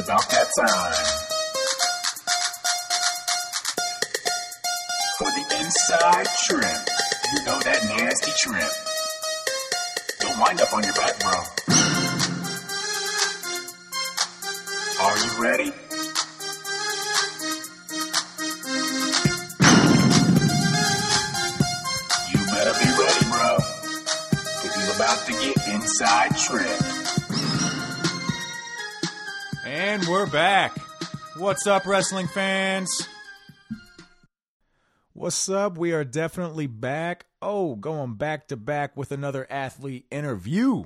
It's about that time. For the inside trip. You know that nasty trip. Don't wind up on your back, bro. Are you ready? You better be ready, bro. Because you're about to get inside trip. And we're back. What's up, wrestling fans? What's up? We are definitely back. Oh, going back to back with another athlete interview.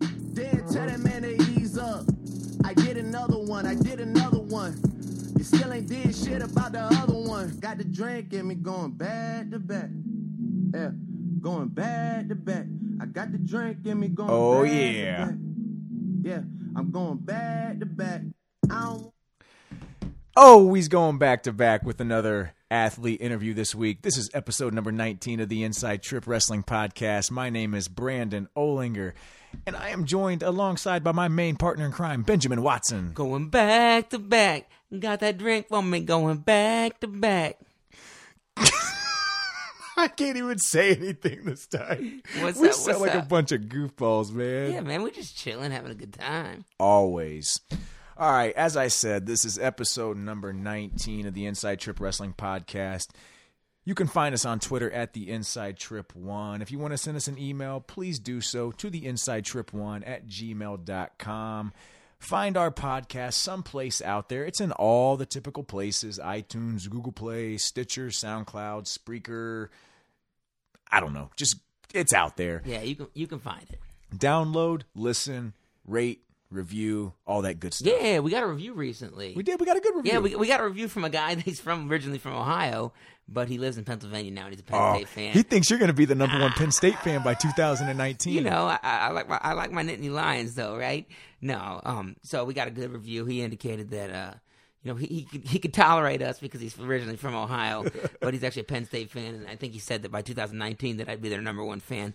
Then tell that man to ease up. I get another one. I did another one. You still ain't did shit about the other one. Got the drink in me going back to back. Yeah, going back to back. I got the drink in me going back to back. Yeah. I'm going back to back. Oh, he's going back to back with another athlete interview this week. This is episode number 19 of the Inside Trip Wrestling Podcast. My name is Brandon Olinger, and I am joined alongside by my main partner in crime, Benjamin Watson. Going back to back. Got that drink from me. Going back to back. I can't even say anything this time. We sound like a bunch of goofballs, man. Yeah, man, we're just chilling, having a good time. Always. All right, as I said, this is episode number 19 of the Inside Trip Wrestling Podcast. You can find us on Twitter at the Inside Trip 1. If you want to send us an email, please do so to the Inside Trip 1 at gmail.com. Find our podcast someplace out there. It's in all the typical places: iTunes, Google Play, Stitcher, SoundCloud, Spreaker. I don't know. Just, it's out there. Yeah, you can find it. Download, listen, rate, review, all that good stuff. Yeah, we got a review recently. We did. We got a good review. Yeah, we got a review from a guy that's originally from Ohio, but he lives in Pennsylvania now, and he's a Penn State fan. He thinks you're going to be the number one Penn State fan by 2019. You know, I like my Nittany Lions though, right? No, so we got a good review. He indicated that you know, he could tolerate us because he's originally from Ohio, but he's actually a Penn State fan, and I think he said that by 2019 that I'd be their number one fan.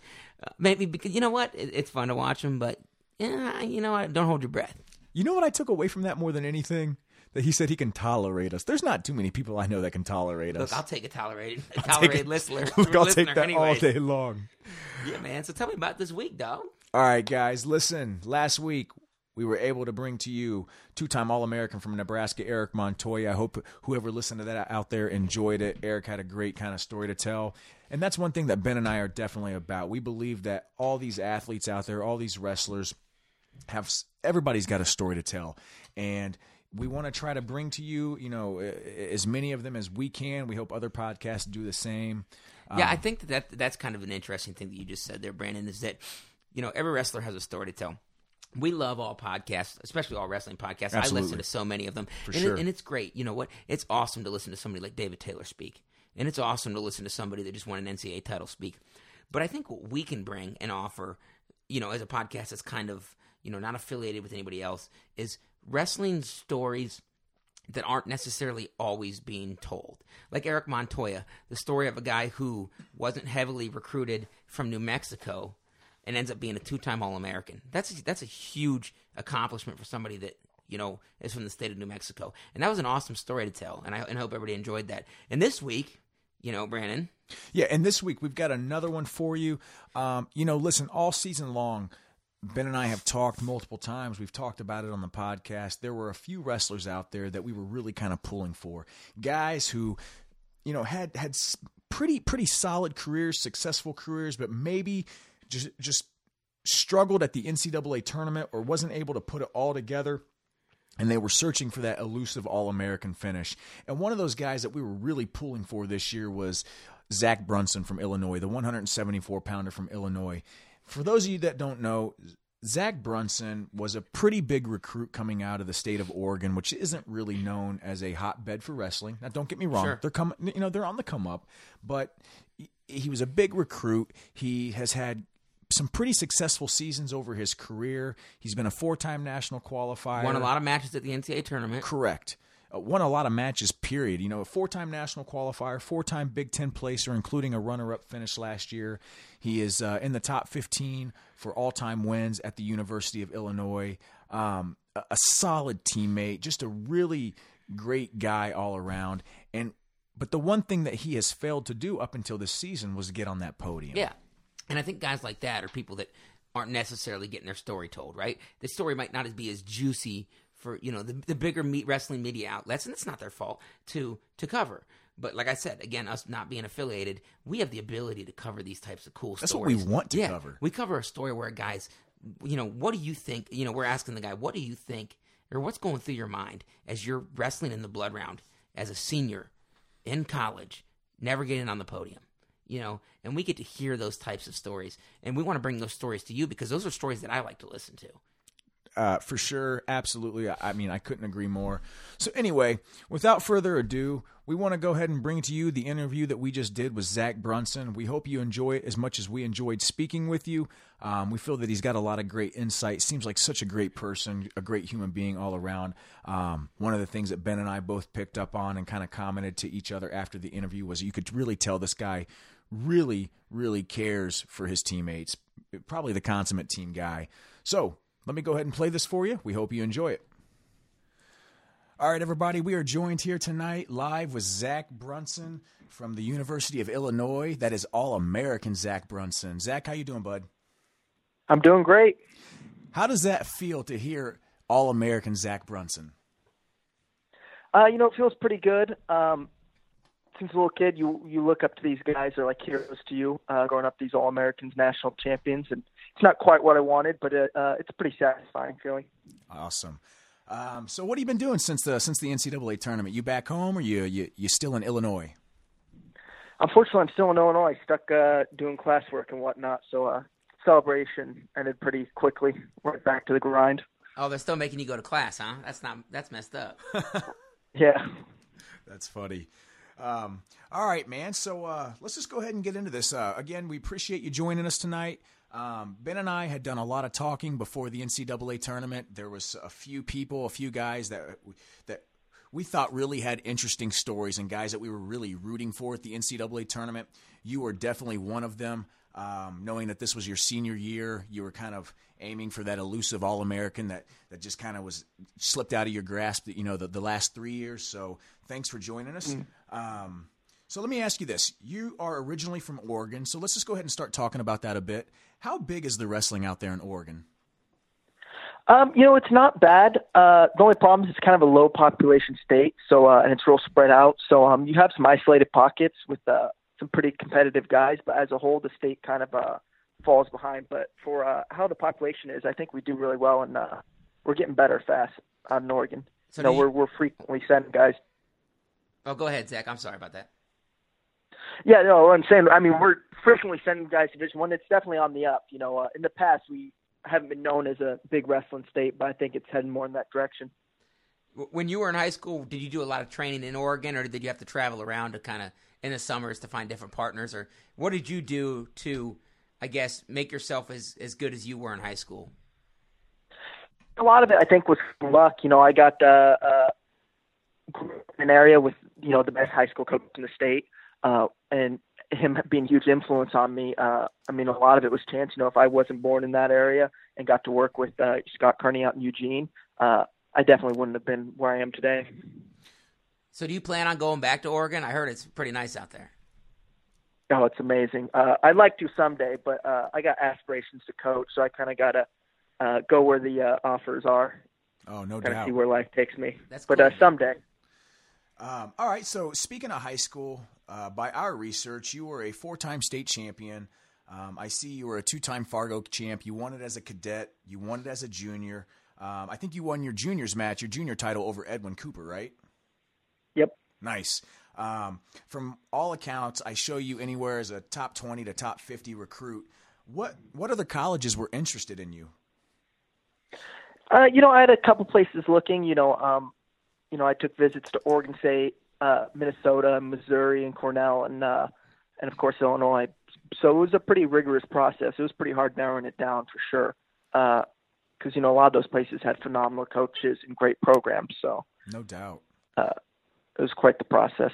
Maybe because, you know what, it's fun to watch him, but yeah, you know what, don't hold your breath. You know what I took away from that more than anything? That he said he can tolerate us. There's not too many people I know that can tolerate us. Look, I'll take a tolerated listener. Look, I'll take that anyways. All day long. Yeah, man, so tell me about this week, dog. All right, guys, listen, last week we were able to bring to you two-time All-American from Nebraska, Eric Montoya. I hope whoever listened to that out there enjoyed it. Eric had a great kind of story to tell. And that's one thing that Ben and I are definitely about. We believe that all these athletes out there, all these wrestlers, everybody's got a story to tell. And we want to try to bring to you, you know, as many of them as we can. We hope other podcasts do the same. Yeah, I think that's kind of an interesting thing that you just said there, Brandon, is that, you know, every wrestler has a story to tell. We love all podcasts, especially all wrestling podcasts. Absolutely. I listen to so many of them. And it's great. You know what? It's awesome to listen to somebody like David Taylor speak. And it's awesome to listen to somebody that just won an NCAA title speak. But I think what we can bring and offer, you know, as a podcast that's kind of, you know, not affiliated with anybody else, is wrestling stories that aren't necessarily always being told. Like Eric Montoya, the story of a guy who wasn't heavily recruited from New Mexico and ends up being a two-time All-American. That's a huge accomplishment for somebody that, you know, is from the state of New Mexico. And that was an awesome story to tell, and I hope everybody enjoyed that. And this week, you know, Brandon. Yeah, and this week we've got another one for you. You know, listen, all season long, Ben and I have talked multiple times. We've talked about it on the podcast. There were a few wrestlers out there that we were really kind of pulling for. Guys who, you know, had pretty solid careers, successful careers, but maybe just struggled at the NCAA tournament or wasn't able to put it all together, and they were searching for that elusive All-American finish. And one of those guys that we were really pulling for this year was Zac Brunson from Illinois, the 174-pounder from Illinois. For those of you that don't know, Zac Brunson was a pretty big recruit coming out of the state of Oregon, which isn't really known as a hotbed for wrestling. Now, don't get me wrong; they're on the come up, but he was a big recruit. He has had some pretty successful seasons over his career. He's been a four-time national qualifier. Won a lot of matches at the NCAA tournament. Correct. Won a lot of matches, period. You know, a four-time national qualifier, four-time Big Ten placer, including a runner-up finish last year. He is in the top 15 for all-time wins at the University of Illinois. a solid teammate, just a really great guy all around. But the one thing that he has failed to do up until this season was get on that podium. Yeah. And I think guys like that are people that aren't necessarily getting their story told, right? The story might not be as juicy for, you know, the bigger wrestling media outlets, and it's not their fault, to cover. But like I said, again, us not being affiliated, we have the ability to cover these types of cool stories. That's what we want to cover. We cover a story where a guy's, you know, what do you think? You know, we're asking the guy, what do you think, or what's going through your mind as you're wrestling in the blood round as a senior in college, never getting on the podium, you know? And we get to hear those types of stories, and we want to bring those stories to you because those are stories that I like to listen to. For sure. Absolutely. I mean, I couldn't agree more. So anyway, without further ado, we want to go ahead and bring to you the interview that we just did with Zac Brunson. We hope you enjoy it as much as we enjoyed speaking with you. We feel that he's got a lot of great insight. Seems like such a great person, a great human being all around. One of the things that Ben and I both picked up on and kind of commented to each other after the interview was you could really tell this guy really, really cares for his teammates. Probably the consummate team guy. So, let me go ahead and play this for you. We hope you enjoy it. All right, everybody, we are joined here tonight live with Zac Brunson from the University of Illinois. That is All-American Zac Brunson. Zac, how you doing, bud? I'm doing great. How does that feel to hear All-American Zac Brunson? You know, it feels pretty good. Since a little kid, you look up to these guys. They're like heroes to you, growing up, these All-Americans, national champions. And it's not quite what I wanted, but it's a pretty satisfying feeling. Awesome. So what have you been doing since the NCAA tournament? You back home, or you still in Illinois? Unfortunately, I'm still in Illinois, stuck doing classwork and whatnot. So celebration ended pretty quickly. Went back to the grind. Oh, they're still making you go to class, huh? That's messed up. Yeah. That's funny. All right, man. So let's just go ahead and get into this. Again, we appreciate you joining us tonight. Ben and I had done a lot of talking before the NCAA tournament. There was a few guys that we thought really had interesting stories and guys that we were really rooting for at the NCAA tournament. You were definitely one of them. Knowing that this was your senior year, you were kind of aiming for that elusive All-American that just kind of was slipped out of your grasp, you know, the last 3 years. So thanks for joining us. So let me ask you this. You are originally from Oregon, so let's just go ahead and start talking about that a bit. How big is the wrestling out there in Oregon? You know, it's not bad. The only problem is it's kind of a low population state, so and it's real spread out. So you have some isolated pockets with some pretty competitive guys, but as a whole, the state kind of falls behind. But for how the population is, I think we do really well, and we're getting better fast out in Oregon. So you know, we're frequently sending guys. Oh, go ahead, Zac. I'm sorry about that. Yeah, no, I'm saying, I mean, we're frequently sending guys to Division I. It's definitely on the up. You know, in the past, we haven't been known as a big wrestling state, but I think it's heading more in that direction. When you were in high school, did you do a lot of training in Oregon, or did you have to travel around to kind of in the summers to find different partners, or what did you do to, I guess, make yourself as good as you were in high school? A lot of it, I think, was luck. You know, I got an area with, you know, the best high school coach in the state, and him being a huge influence on me. I mean, a lot of it was chance. You know, if I wasn't born in that area and got to work with Scott Kearney out in Eugene, I definitely wouldn't have been where I am today. So do you plan on going back to Oregon? I heard it's pretty nice out there. Oh, it's amazing. I'd like to someday, but I got aspirations to coach, so I kind of got to go where the offers are. Oh, no doubt. Kind of see where life takes me. That's cool. But someday. All right, so speaking of high school, by our research, you were a four-time state champion. I see you were a two-time Fargo champ. You won it as a cadet. You won it as a junior. I think you won your juniors match, your junior title over Edwin Cooper, right? Yep. Nice. From all accounts, I show you anywhere as a top 20 to top 50 recruit. What other colleges were interested in you? You know, I had a couple places looking. You know, I took visits to Oregon State, Minnesota, Missouri, and Cornell, and of course Illinois. So it was a pretty rigorous process. It was pretty hard narrowing it down for sure. Because, you know, a lot of those places had phenomenal coaches and great programs. So no doubt. It was quite the process,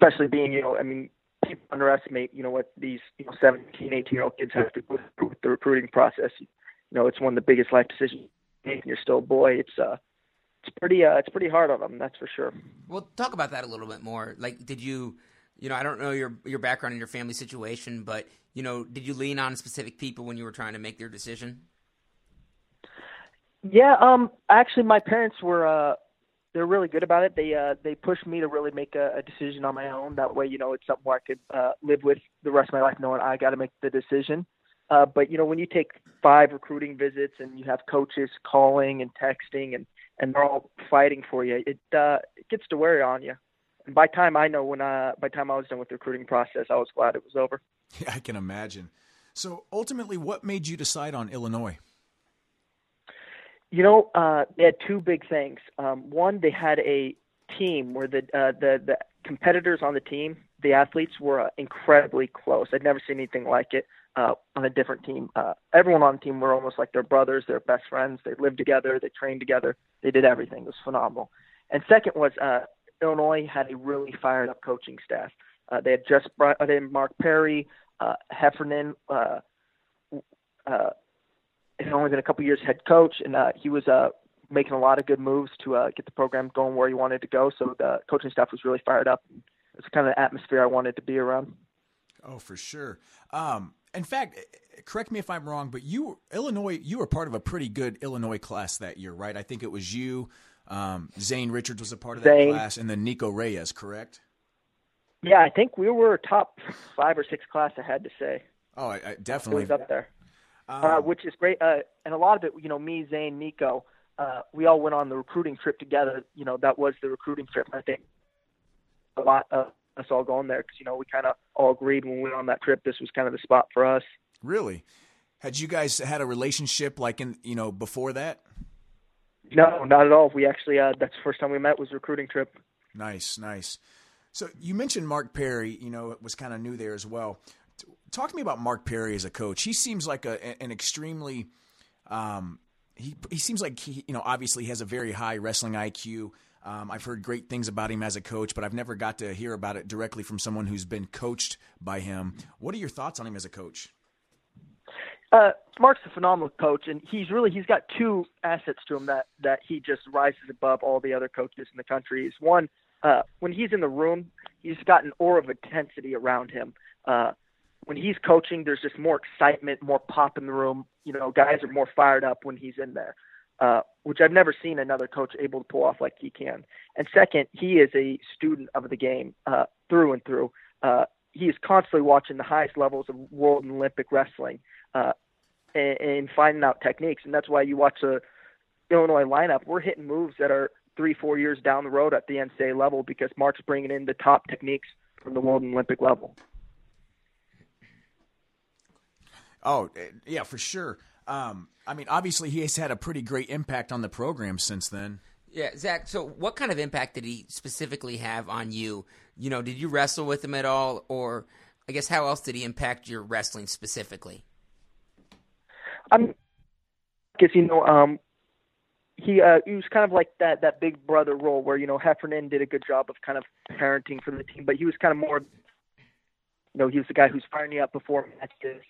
especially being, you know, I mean, people underestimate, you know, what these, you know, 17, 18-year-old kids have to go through with the recruiting process. You know, it's one of the biggest life decisions and you're still a boy, it's pretty hard on them, that's for sure. Well, talk about that a little bit more. Like, did you, I don't know your background and your family situation, but did you lean on specific people when you were trying to make their decision? Yeah, actually, my parents were they're really good about it. They pushed me to really make a decision on my own. That way, it's something where I could live with the rest of my life knowing I got to make the decision. But, when you take 5 recruiting visits and you have coaches calling and texting and they're all fighting for you, it gets to wear on you. And by the time I was done with the recruiting process, I was glad it was over. Yeah, I can imagine. So ultimately, what made you decide on Illinois? They had 2 big things. One, they had a team where the competitors on the team, the athletes, were incredibly close. I'd never seen anything like it on a different team. Everyone on the team were almost like their brothers, their best friends. They lived together. They trained together. They did everything. It was phenomenal. And second was Illinois had a really fired-up coaching staff. They had just brought in Mark Perry, Heffernan, and only been a couple years head coach, and he was making a lot of good moves to get the program going where he wanted to go. So the coaching staff was really fired up. It was kind of the atmosphere I wanted to be around. Oh, for sure. In fact, correct me if I'm wrong, but you were part of a pretty good Illinois class that year, right? I think it was you, Zane Richards was a part of that class, and then Nico Reyes, correct? Yeah, I think we were top 5 or 6 class, I had to say. Oh, I definitely. It was up there. Which is great. And a lot of it, me, Zane, Nico, we all went on the recruiting trip together. That was the recruiting trip. I think a lot of us all going there because, we kind of all agreed when we went on that trip, this was kind of the spot for us. Really? Had you guys had a relationship like in, before that? No, not at all. We actually, that's the first time we met was recruiting trip. Nice. So you mentioned Mark Perry, was kind of new there as well. Talk to me about Mark Perry as a coach. He seems like an extremely he seems like he, obviously has a very high wrestling IQ. I've heard great things about him as a coach, but I've never got to hear about it directly from someone who's been coached by him. What are your thoughts on him as a coach? Mark's a phenomenal coach, and he's got 2 assets to him that he just rises above all the other coaches in the country. Is one, when he's in the room, he's got an aura of intensity around him. When he's coaching, there's just more excitement, more pop in the room. Guys are more fired up when he's in there, which I've never seen another coach able to pull off like he can. And second, he is a student of the game through and through. He is constantly watching the highest levels of world and Olympic wrestling and finding out techniques. And that's why you watch the Illinois lineup. We're hitting moves that are 3-4 years down the road at the NCAA level because Mark's bringing in the top techniques from the world and Olympic level. Oh, yeah, for sure. Obviously he has had a pretty great impact on the program since then. Yeah, Zach, so what kind of impact did he specifically have on you? Did you wrestle with him at all? Or I guess how else did he impact your wrestling specifically? He was kind of like that big brother role where, Heffernan did a good job of kind of parenting for the team, but he was kind of more, he was the guy who's firing you up before matches.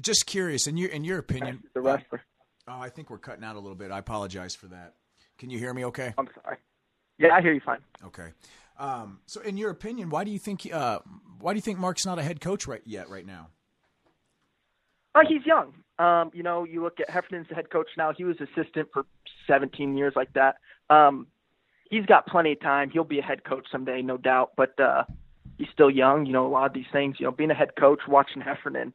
Just curious, in your opinion, the wrestler. I think we're cutting out a little bit. I apologize for that. Can you hear me okay? I'm sorry. Yeah, I hear you fine. Okay. So in your opinion, why do you think Mark's not a head coach right now? He's young. You look at Heffernan's the head coach now. He was assistant for 17 years like that. He's got plenty of time. He'll be a head coach someday, no doubt, but he's still young. A lot of these things, being a head coach, watching Heffernan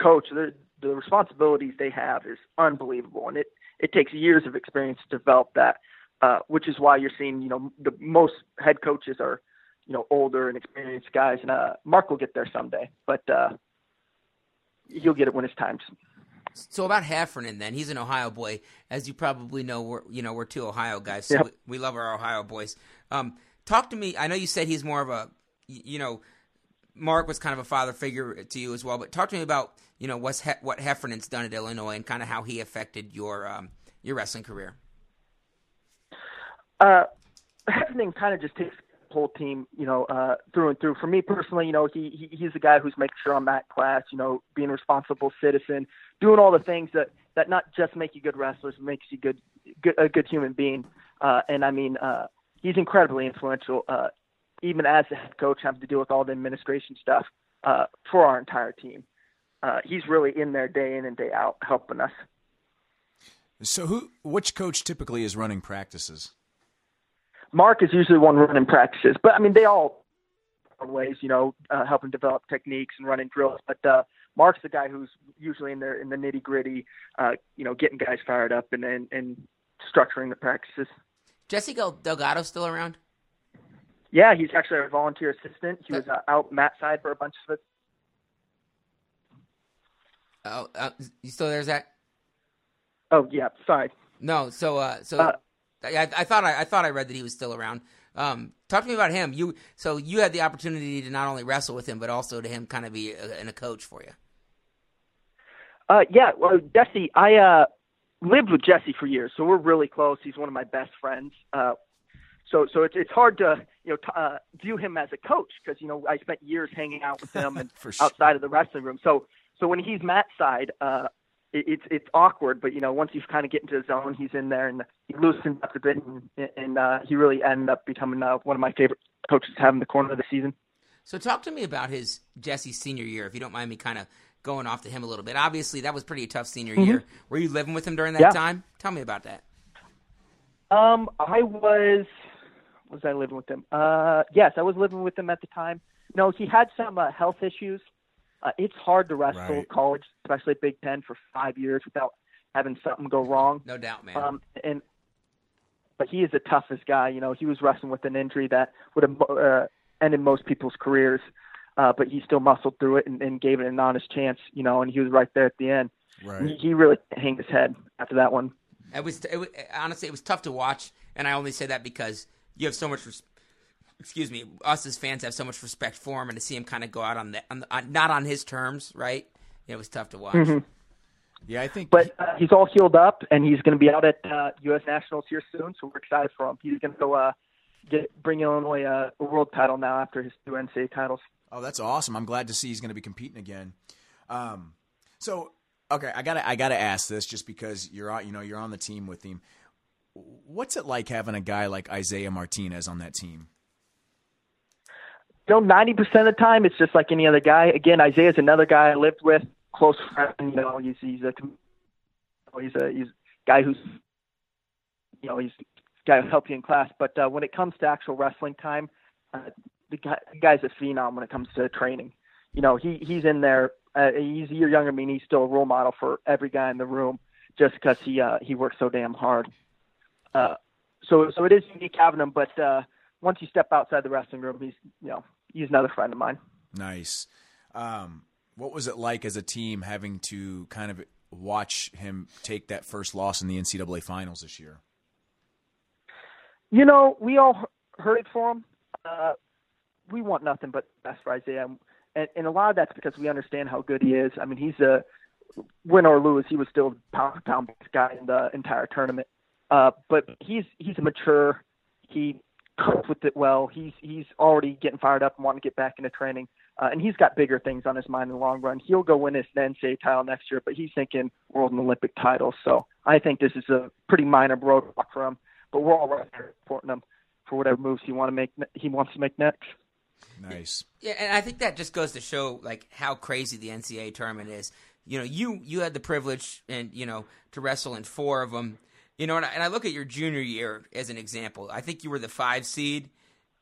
coach, the responsibilities they have is unbelievable, and it takes years of experience to develop that, which is why you're seeing the most head coaches are older and experienced guys, and Mark will get there someday, but he'll get it when it's time. So about Heffernan, then, he's an Ohio boy, as you probably know. We're 2 Ohio guys, so yep. we love our Ohio boys. Talk to me. I know you said he's more of a Mark was kind of a father figure to you as well, but talk to me about what Heffernan's done at Illinois and kind of how he affected your wrestling career. Heffernan kind of just takes whole team, through and through. For me personally, he's the guy who's making sure I'm at class, being a responsible citizen, doing all the things that not just make you good wrestlers, makes you a good human being. And he's incredibly influential, even as the head coach, having to deal with all the administration stuff for our entire team. He's really in there day in and day out helping us. So which coach typically is running practices? Mark is usually one running practices, but they all are ways, help him develop techniques and running drills. But Mark's the guy who's usually in there in the nitty gritty, getting guys fired up and structuring the practices. Jesse Delgado still around? Yeah, he's actually a volunteer assistant. He was out mat side for a bunch of it. Oh, you still there, Zach? Oh yeah, sorry. No, I thought I read that he was still around. Talk to me about him. You had the opportunity to not only wrestle with him, but also to him kind of be a coach for you. Yeah, well, Jesse, I lived with Jesse for years, so we're really close. He's one of my best friends. So it's hard to view him as a coach because I spent years hanging out with him and outside of the wrestling room. So when he's mat side, it's awkward, but once you kind of get into the zone, he's in there and he loosens up a bit, and he really ended up becoming one of my favorite coaches to have in the corner of the season. So talk to me about Jesse's senior year, if you don't mind me kind of going off to him a little bit. Obviously, that was pretty tough senior year. Were you living with him during that time? Tell me about that. I living with him? Yes, I was living with him at the time. No, he had some health issues. It's hard to wrestle college, especially at Big Ten, for 5 years without having something go wrong. No doubt, man. But he is the toughest guy. He was wrestling with an injury that would have ended most people's careers, but he still muscled through it and gave it an honest chance. And he was right there at the end. Right. He really hanged his head after that one. It was tough to watch, and I only say that because you have so much respect. Excuse me, us as fans have so much respect for him, and to see him kind of go out not on his terms, right? It was tough to watch. Mm-hmm. Yeah, I think. But he's all healed up, and he's going to be out at U.S. Nationals here soon, so we're excited for him. He's going to go bring Illinois a world title now after his two NCAA titles. Oh, that's awesome! I'm glad to see he's going to be competing again. Okay, I gotta ask this just because you're on the team with him. What's it like having a guy like Isaiah Martinez on that team? 90% of the time, it's just like any other guy. Again, Isaiah's another guy I lived with, close friend. He's a guy who helps you in class. But when it comes to actual wrestling time, the guy's a phenom when it comes to training. He's in there. He's a year younger than me, and he's still a role model for every guy in the room just because he works so damn hard. So it is unique having him, but once you step outside the wrestling room, he's another friend of mine. Nice. What was it like as a team having to kind of watch him take that first loss in the NCAA finals this year? We all heard it for him. We want nothing but the best for Isaiah. And a lot of that's because we understand how good he is. He's a win or lose. He was still pound best guy in the entire tournament. But he's a mature. He cope with it well. He's already getting fired up and wanting to get back into training, and he's got bigger things on his mind in the long run. He'll go win his NCAA title next year, but he's thinking world and Olympic titles. So I think this is a pretty minor roadblock for him, but we're all right there supporting him for whatever moves he wants to make next. Nice. Yeah, and I think that just goes to show like how crazy the NCAA tournament is. You had the privilege and to wrestle in four of them. And I look at your junior year as an example. I think you were the 5 seed,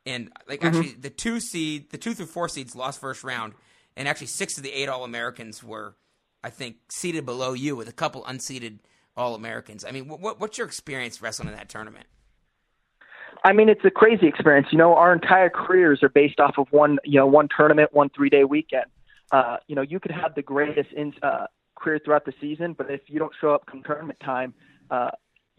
and actually the 2 seed, the 2 through 4 seeds lost first round, and actually 6 of the 8 All-Americans were, I think, seated below you with a couple unseated All-Americans. What's your experience wrestling in that tournament? It's a crazy experience. Our entire careers are based off of one tournament, one 3-day weekend. You could have the greatest career throughout the season, but if you don't show up come tournament time,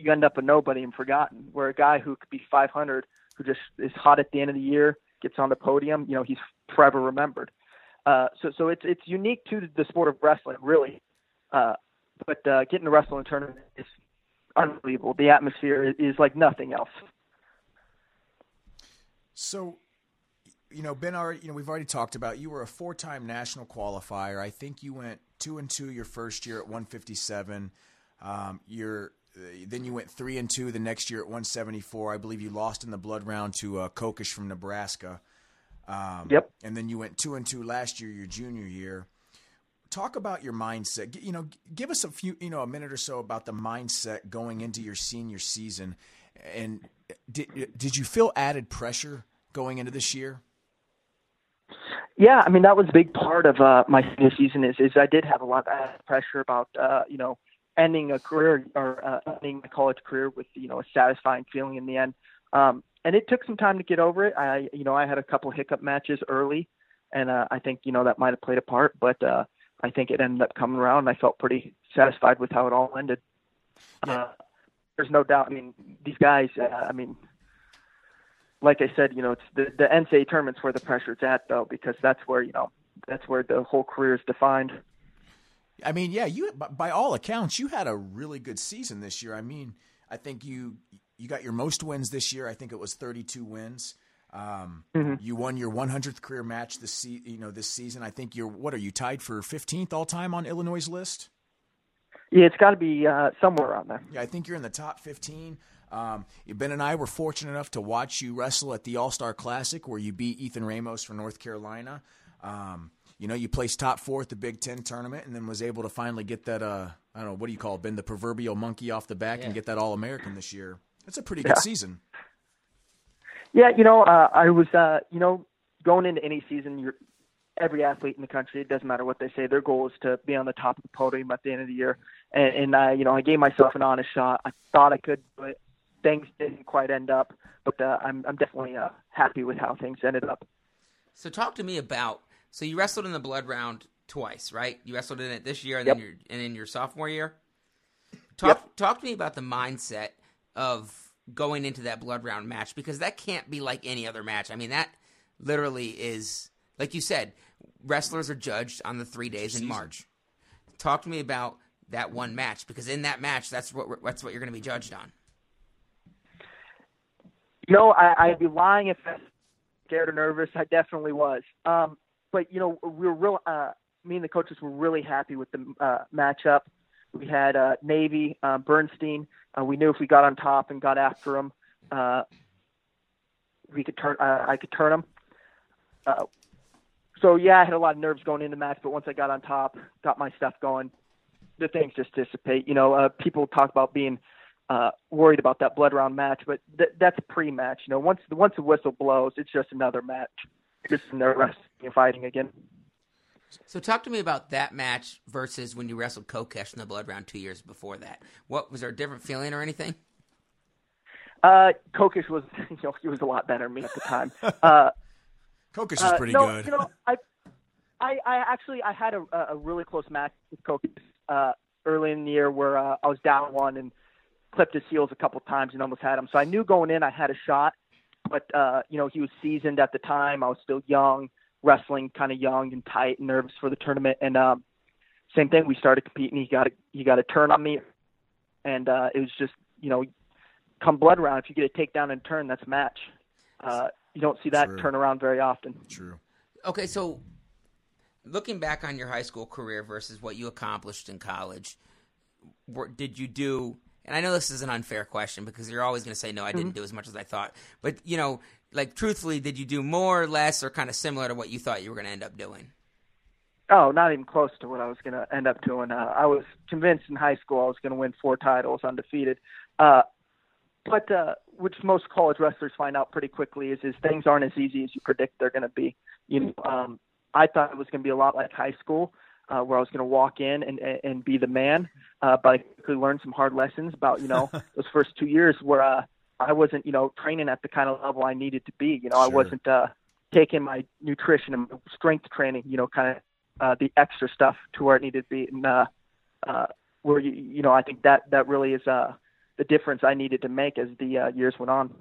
you end up a nobody and forgotten. Where a guy who could be 500, who just is hot at the end of the year, gets on the podium, he's forever remembered. So it's unique to the sport of wrestling, really. But getting to wrestle in a tournament is unbelievable. The atmosphere is like nothing else. So you know, Ben, already, you know, we've already talked about, you were a four-time national qualifier. I think you went 2-2 your first year at 157. Then you went 3-2 the next year at 174. I believe you lost in the blood round to Kokesh from Nebraska. Yep. And then you went 2-2 last year, your junior year. Talk about your mindset. You know, give us a few, you know, a minute or so about the mindset going into your senior season. And did you feel added pressure going into this year? Yeah, I mean, that was a big part of my senior season. Is I did have a lot of added pressure about you know, ending a career or ending my college career with, you know, a satisfying feeling in the end. And it took some time to get over it. I had a couple hiccup matches early, and I think, you know, that might have played a part, but I think it ended up coming around, and I felt pretty satisfied with how it all ended. Yeah. There's no doubt. I mean, these guys, I mean, like I said, you know, it's the NCAA tournament's where the pressure's at, though, because that's where, you know, that's where the whole career is defined. I mean, yeah, you, by all accounts, you had a really good season this year. I mean, I think you got your most wins this year. I think it was 32 wins. You won your 100th career match this season. I think are you tied for 15th all time on Illinois' list? Yeah, it's got to be somewhere around there. Yeah, I think you're in the top 15. Ben and I were fortunate enough to watch you wrestle at the All-Star Classic, where you beat Ethan Ramos from North Carolina. You know, you placed top four at the Big Ten tournament, and then was able to finally get that, I don't know, what do you call it, Ben, the proverbial monkey off the back, yeah, and get that All-American this year. That's a pretty good season. Yeah, you know, I was, you know, going into any season, every athlete in the country, it doesn't matter what they say, their goal is to be on the top of the podium at the end of the year. And I, you know, I gave myself an honest shot. I thought I could, but things didn't quite end up. But I'm definitely happy with how things ended up. So talk to me about, so you wrestled in the blood round twice, right? You wrestled in it this year and in your sophomore year. Talk to me about the mindset of going into that blood round match, because that can't be like any other match. I mean, that literally is, like you said, wrestlers are judged on the 3 days in March. Talk to me about that one match, because in that match, that's what you're going to be judged on. You know, I'd be lying if I was scared or nervous. I definitely was. But, you know, we were real. Me and the coaches were really happy with the matchup. We had Navy, Bernstein. We knew if we got on top and got after them, I could turn them. So, yeah, I had a lot of nerves going into the match, but once I got on top, got my stuff going, the things just dissipate. You know, people talk about being worried about that blood round match, but that's pre-match. You know, once the whistle blows, it's just another match. Just another wrestling and fighting again. So talk to me about that match versus when you wrestled Kokesh in the blood round 2 years before that. What was there a different feeling or anything? Kokesh was, you know, he was a lot better than me at the time. Kokesh is pretty good. You know, I actually had a really close match with Kokesh early in the year where I was down one and clipped his heels a couple times and almost had him. So I knew going in I had a shot, but you know, he was seasoned at the time. I was still young, wrestling kind of young and tight and nervous for the tournament. And same thing, we started competing. He got a turn on me, and it was just, you know, come blood round, if you get a takedown and turn, that's a match. You don't see that turnaround very often. True. Okay, so looking back on your high school career versus what you accomplished in college, what did you do? And I know this is an unfair question, because you're always going to say, no, I didn't do as much as I thought. But, you know, like, truthfully, did you do more or less, or kind of similar to what you thought you were going to end up doing? Oh, not even close to what I was going to end up doing. I was convinced in high school I was going to win 4 titles undefeated. But which most college wrestlers find out pretty quickly is things aren't as easy as you predict they're going to be. You know, I thought it was going to be a lot like high school, where I was going to walk in and be the man. But I quickly learned some hard lessons about, you know, those first 2 years where I wasn't, you know, training at the kind of level I needed to be. You know, sure. I wasn't taking my nutrition and strength training, you know, kind of the extra stuff to where it needed to be. And where, you know, I think that really is the difference I needed to make as the years went on.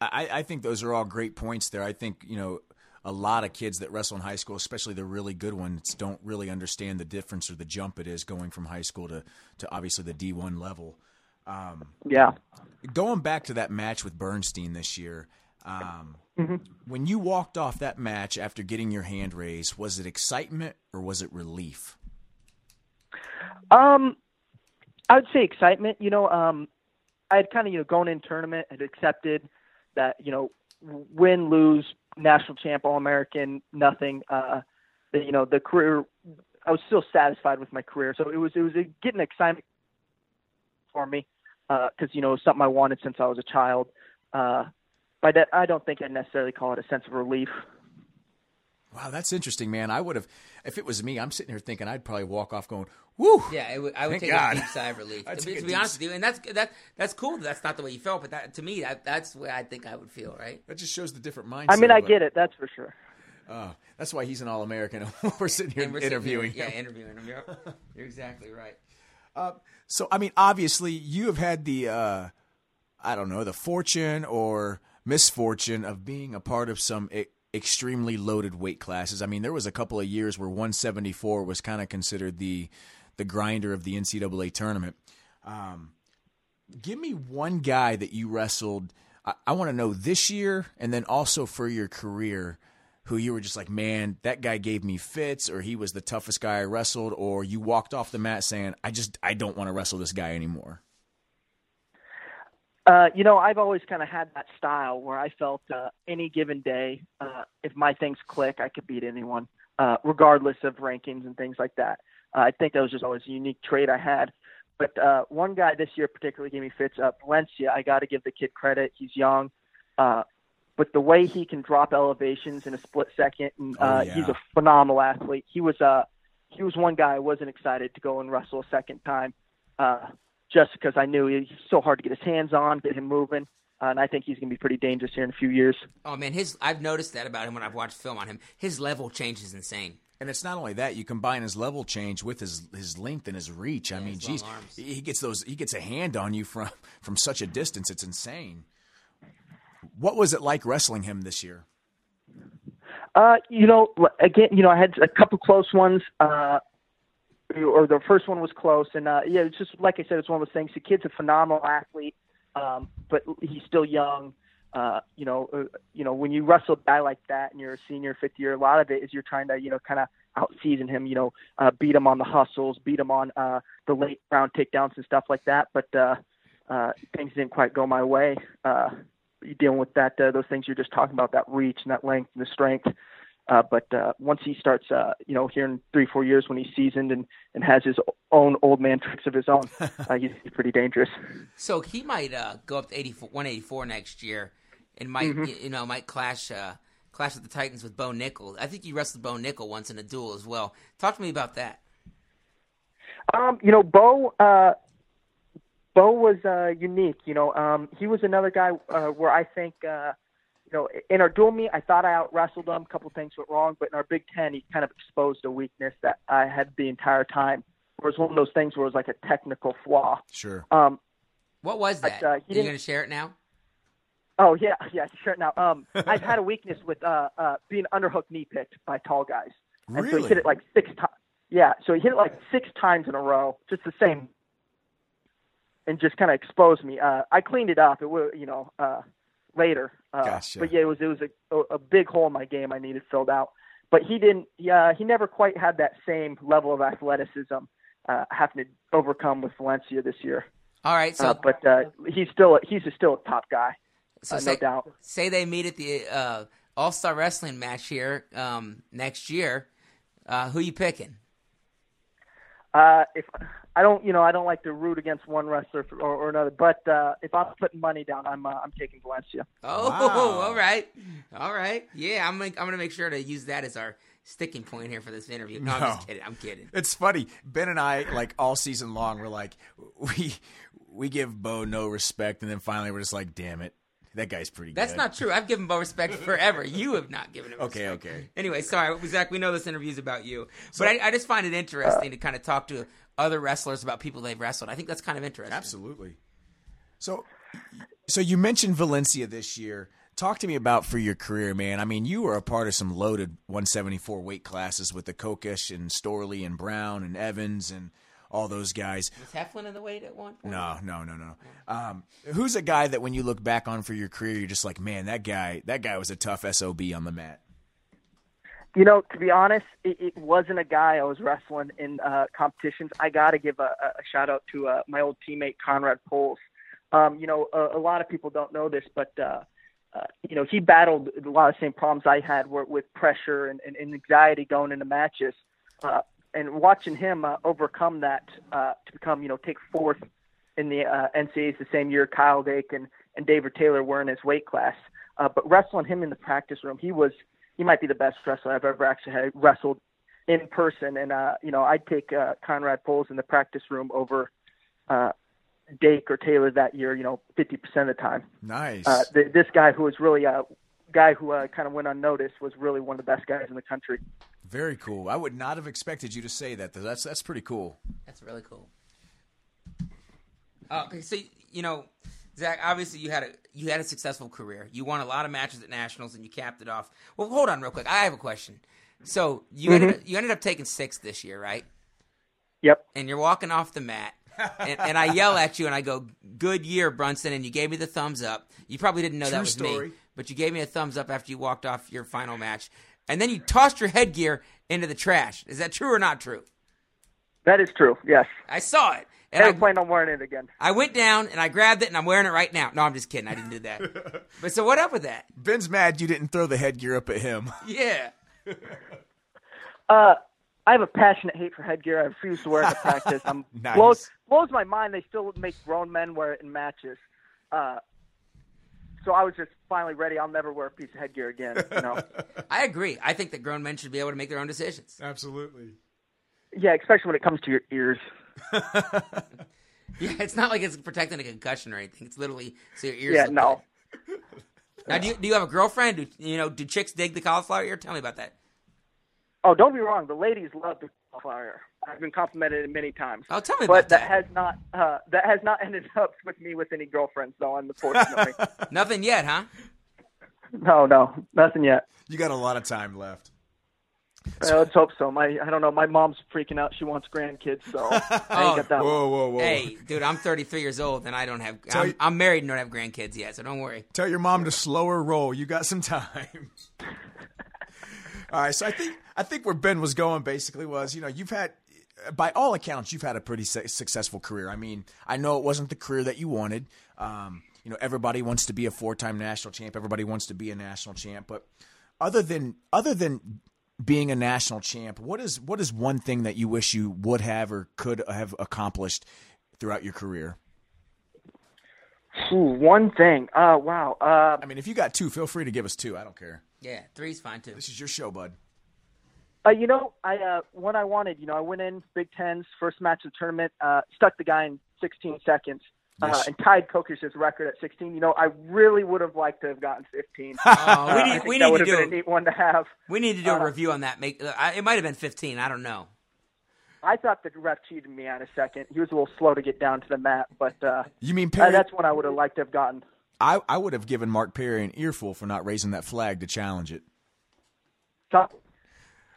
I think those are all great points there. I think, you know, a lot of kids that wrestle in high school, especially the really good ones, don't really understand the difference or the jump it is going from high school to obviously the D1 level. Going back to that match with Bernstein this year, Mm-hmm. When you walked off that match after getting your hand raised, was it excitement or was it relief? I would say excitement. I had kind of, gone in tournament and accepted that, win, lose, national champ, All-American, nothing. The career, I was still satisfied with my career. So it was getting excitement for me because, it was something I wanted since I was a child. By that, I don't think I'd necessarily call it a sense of relief. Wow, that's interesting, man. I would have, if it was me, I'm sitting here thinking I'd probably walk off going, woo. Yeah, I would take a deep sigh of relief, to be honest with you. And that's cool. That's not the way you felt, but that, to me, that's the way I think I would feel, right? That just shows the different mindset. I mean, I get it. That's for sure. That's why he's an All-American. We're sitting here interviewing him. Yeah, interviewing him. You're exactly right. Obviously, you have had the, the fortune or misfortune of being a part of some extremely loaded weight classes. I mean, there was a couple of years where 174 was kind of considered the grinder of the NCAA tournament. Give me one guy that you wrestled. I want to know this year and then also for your career who you were just like, man, that guy gave me fits, or he was the toughest guy I wrestled, or you walked off the mat saying, I don't want to wrestle this guy anymore. I've always kind of had that style where I felt any given day, if my things click, I could beat anyone, regardless of rankings and things like that. I think that was just always a unique trait I had. But one guy this year particularly gave me fits up, Valencia. I got to give the kid credit. He's young. But the way he can drop elevations in a split second, and he's a phenomenal athlete. He was one guy I wasn't excited to go and wrestle a second time. Just because I knew he's so hard to get his hands on, get him moving, and I think he's going to be pretty dangerous here in a few years. Oh, man, I've noticed that about him when I've watched film on him. His level change is insane. And it's not only that. You combine his level change with his length and his reach. Yeah, I mean, geez, he gets a hand on you from such a distance. It's insane. What was it like wrestling him this year? I had a couple close ones, or the first one was close. And, it's just, like I said, it's one of those things. The kid's a phenomenal athlete, but he's still young. When you wrestle a guy like that and you're a senior, fifth year, a lot of it is you're trying to, kind of out-season him, beat him on the hustles, beat him on the late round takedowns and stuff like that. But things didn't quite go my way. You're dealing with that, those things you're just talking about, that reach and that length and the strength. But once he starts, here in 3-4 years when he's seasoned and has his own old man tricks of his own, he's pretty dangerous. So he might go up to 184 next year and might, might clash with the Titans with Bo Nickel. I think you wrestled Bo Nickel once in a duel as well. Talk to me about that. Bo was unique. He was another guy where I think. In our dual meet, I thought I out-wrestled him. A couple things went wrong, but in our Big Ten, he kind of exposed a weakness that I had the entire time. It was one of those things where it was like a technical flaw. Sure. What was that? Are you going to share it now? Oh, yeah, share it now. I've had a weakness with being underhook knee picked by tall guys. And really? So he hit it like six times. Yeah, so he hit it like six times in a row, just the same, and just kind of exposed me. I cleaned it up. It was, later. Gotcha. But yeah, it was a big hole in my game I needed filled out. But he didn't. Yeah, he never quite had that same level of athleticism having to overcome with Valencia this year. All right. So, but he's still a top guy. So no doubt. Say they meet at the All-Star Wrestling match here next year. Who you picking? If I don't like to root against one wrestler or another. But if I'm putting money down, I'm taking Valencia. Oh, wow. All right, yeah. I'm gonna make sure to use that as our sticking point here for this interview. No. I'm kidding. It's funny. Ben and I, like all season long, we're like we give Bo no respect, and then finally we're just like, damn it, that guy's pretty good. That's not true. I've given Bo respect forever. You have not given him respect. Okay. Anyway, sorry, Zac, we know this interview's about you. So, but I just find it interesting to kind of talk to other wrestlers about people they've wrestled. I think that's kind of interesting. Absolutely. So you mentioned Valencia this year. Talk to me about for your career, man. I mean, you were a part of some loaded 174 weight classes with the Kokesh and Storley and Brown and Evans and all those guys. Was Heffernan in the weight at one point? No. Who's a guy that when you look back on for your career, you're just like, man, that guy was a tough SOB on the mat? You know, to be honest, it wasn't a guy I was wrestling in competitions. I got to give a shout out to my old teammate, Conrad Poles. You know, a lot of people don't know this, but, you know, he battled a lot of the same problems I had with pressure and anxiety going into matches. And watching him overcome that to become, you know, take fourth in the NCAAs the same year Kyle Dake and David Taylor were in his weight class. But wrestling him in the practice room, he might be the best wrestler I've ever actually had wrestled in person. And, you know, I'd take Conrad Poles in the practice room over Dake or Taylor that year, you know, 50% of the time. Nice. This guy who was really a guy who kind of went unnoticed was really one of the best guys in the country. Very cool. I would not have expected you to say that, though. That's pretty cool. That's really cool. So, you know, Zac, obviously you had a successful career. You won a lot of matches at Nationals, and you capped it off. Well, hold on real quick. I have a question. So you ended up taking sixth this year, right? Yep. And you're walking off the mat. And I yell at you, and I go, "Good year, Brunson!" And you gave me the thumbs up. You probably didn't know True that was story. Me, but you gave me a thumbs up after you walked off your final match. And then you tossed your headgear into the trash. Is that true or not true? That is true. Yes, I saw it. And I plan on wearing it again. I went down and I grabbed it, and I'm wearing it right now. No, I'm just kidding. I didn't do that. But so what up with that? Ben's mad you didn't throw the headgear up at him. Yeah. I have a passionate hate for headgear. I refuse to wear it in practice. Nice. Blows my mind. They still make grown men wear it in matches. So I was just finally ready. I'll never wear a piece of headgear again. You know? I agree. I think that grown men should be able to make their own decisions. Absolutely. Yeah, especially when it comes to your ears. Yeah, it's not like it's protecting a concussion or anything. It's literally so your ears. Yeah, no. Good. Now, do you have a girlfriend? Do chicks dig the cauliflower ear? Tell me about that. Oh, don't be wrong. The ladies love the cauliflower. I've been complimented many times. Oh, tell me about that. But that has not ended up with me with any girlfriends, though, unfortunately. Nothing yet, huh? No, nothing yet. You got a lot of time left. Well, let's hope so. I don't know. My mom's freaking out. She wants grandkids, so I ain't got that. Whoa. Hey, dude, I'm 33 years old, and I don't have – I'm married and don't have grandkids yet, so don't worry. Tell your mom to slow her roll. You got some time. All right, so I think where Ben was going basically was, you know, you've had, by all accounts, you've had a pretty successful career. I mean, I know it wasn't the career that you wanted. You know, everybody wants to be a four-time national champ. Everybody wants to be a national champ. But other than being a national champ, what is one thing that you wish you would have or could have accomplished throughout your career? Ooh, one thing. Wow. I mean, if you got two, feel free to give us two. I don't care. Yeah, three's fine, too. This is your show, bud. You know, what I wanted, you know, I went in Big Ten's first match of the tournament, stuck the guy in 16 seconds, yes, and tied Kokesh's record at 16. You know, I really would have liked to have gotten 15. We need to do a neat one to have. We need to do a review on that. It might have been 15. I don't know. I thought the ref cheated me on a second. He was a little slow to get down to the mat, but you mean Perry? That's what I would have liked to have gotten. I would have given Mark Perry an earful for not raising that flag to challenge it.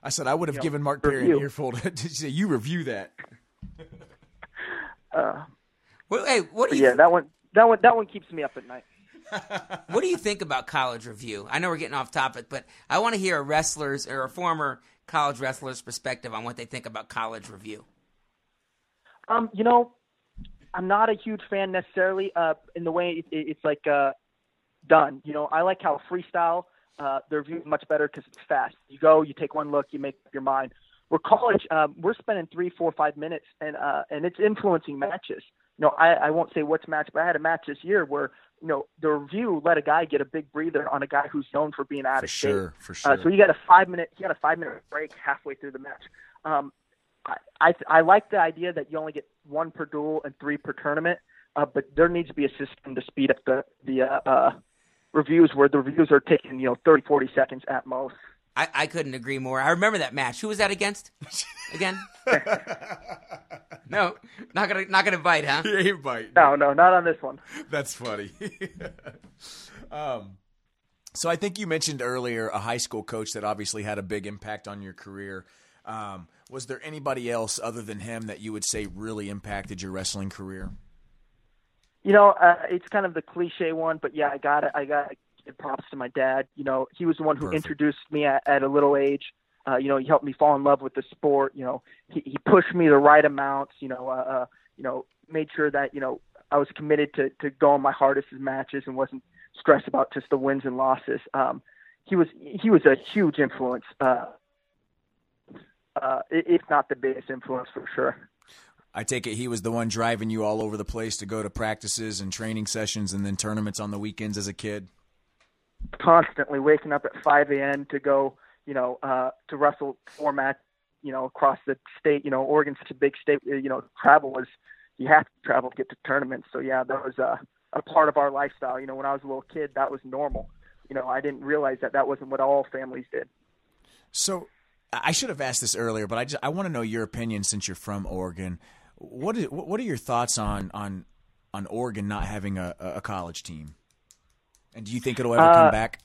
I said I would have given Mark Perry an earful to say, you review that. That one keeps me up at night. What do you think about college review? I know we're getting off topic, but I want to hear a wrestler's or a former college wrestler's perspective on what they think about college review. You know, I'm not a huge fan necessarily in the way it's like done. You know, I like how freestyle the review is much better because it's fast. You go, you take one look, you make up your mind. We're college. We're spending 3, 4, 5 minutes, and it's influencing matches. You know, I won't say what's match, but I had a match this year where, you know, the review let a guy get a big breather on a guy who's known for being out of shape. For sure. So you got a five minute break halfway through the match. I like the idea that you only get one per duel and three per tournament, but there needs to be a system to speed up the reviews where the reviews are taking, you know, 30, 40 seconds at most. I couldn't agree more. I remember that match. Who was that against? Again? No, not gonna bite, huh? He ain't biting. No, not on this one. That's funny. So I think you mentioned earlier a high school coach that obviously had a big impact on your career. Was there anybody else other than him that you would say really impacted your wrestling career? You know, it's kind of the cliche one, but yeah, I got to give props to my dad. You know, he was the one who introduced me at a little age. You know, he helped me fall in love with the sport. You know, he pushed me the right amounts, you know, made sure that, you know, I was committed to going my hardest in matches and wasn't stressed about just the wins and losses. He was a huge influence, if not the biggest influence for sure. I take it he was the one driving you all over the place to go to practices and training sessions and then tournaments on the weekends as a kid? Constantly waking up at 5 a.m. to go, you know, to wrestle format, you know, across the state. You know, Oregon's such a big state, you know, you have to travel to get to tournaments. So, yeah, that was a part of our lifestyle. You know, when I was a little kid, that was normal. You know, I didn't realize that wasn't what all families did. So I should have asked this earlier, but I want to know your opinion since you're from Oregon. What are your thoughts on Oregon not having a college team? And do you think it'll ever come back?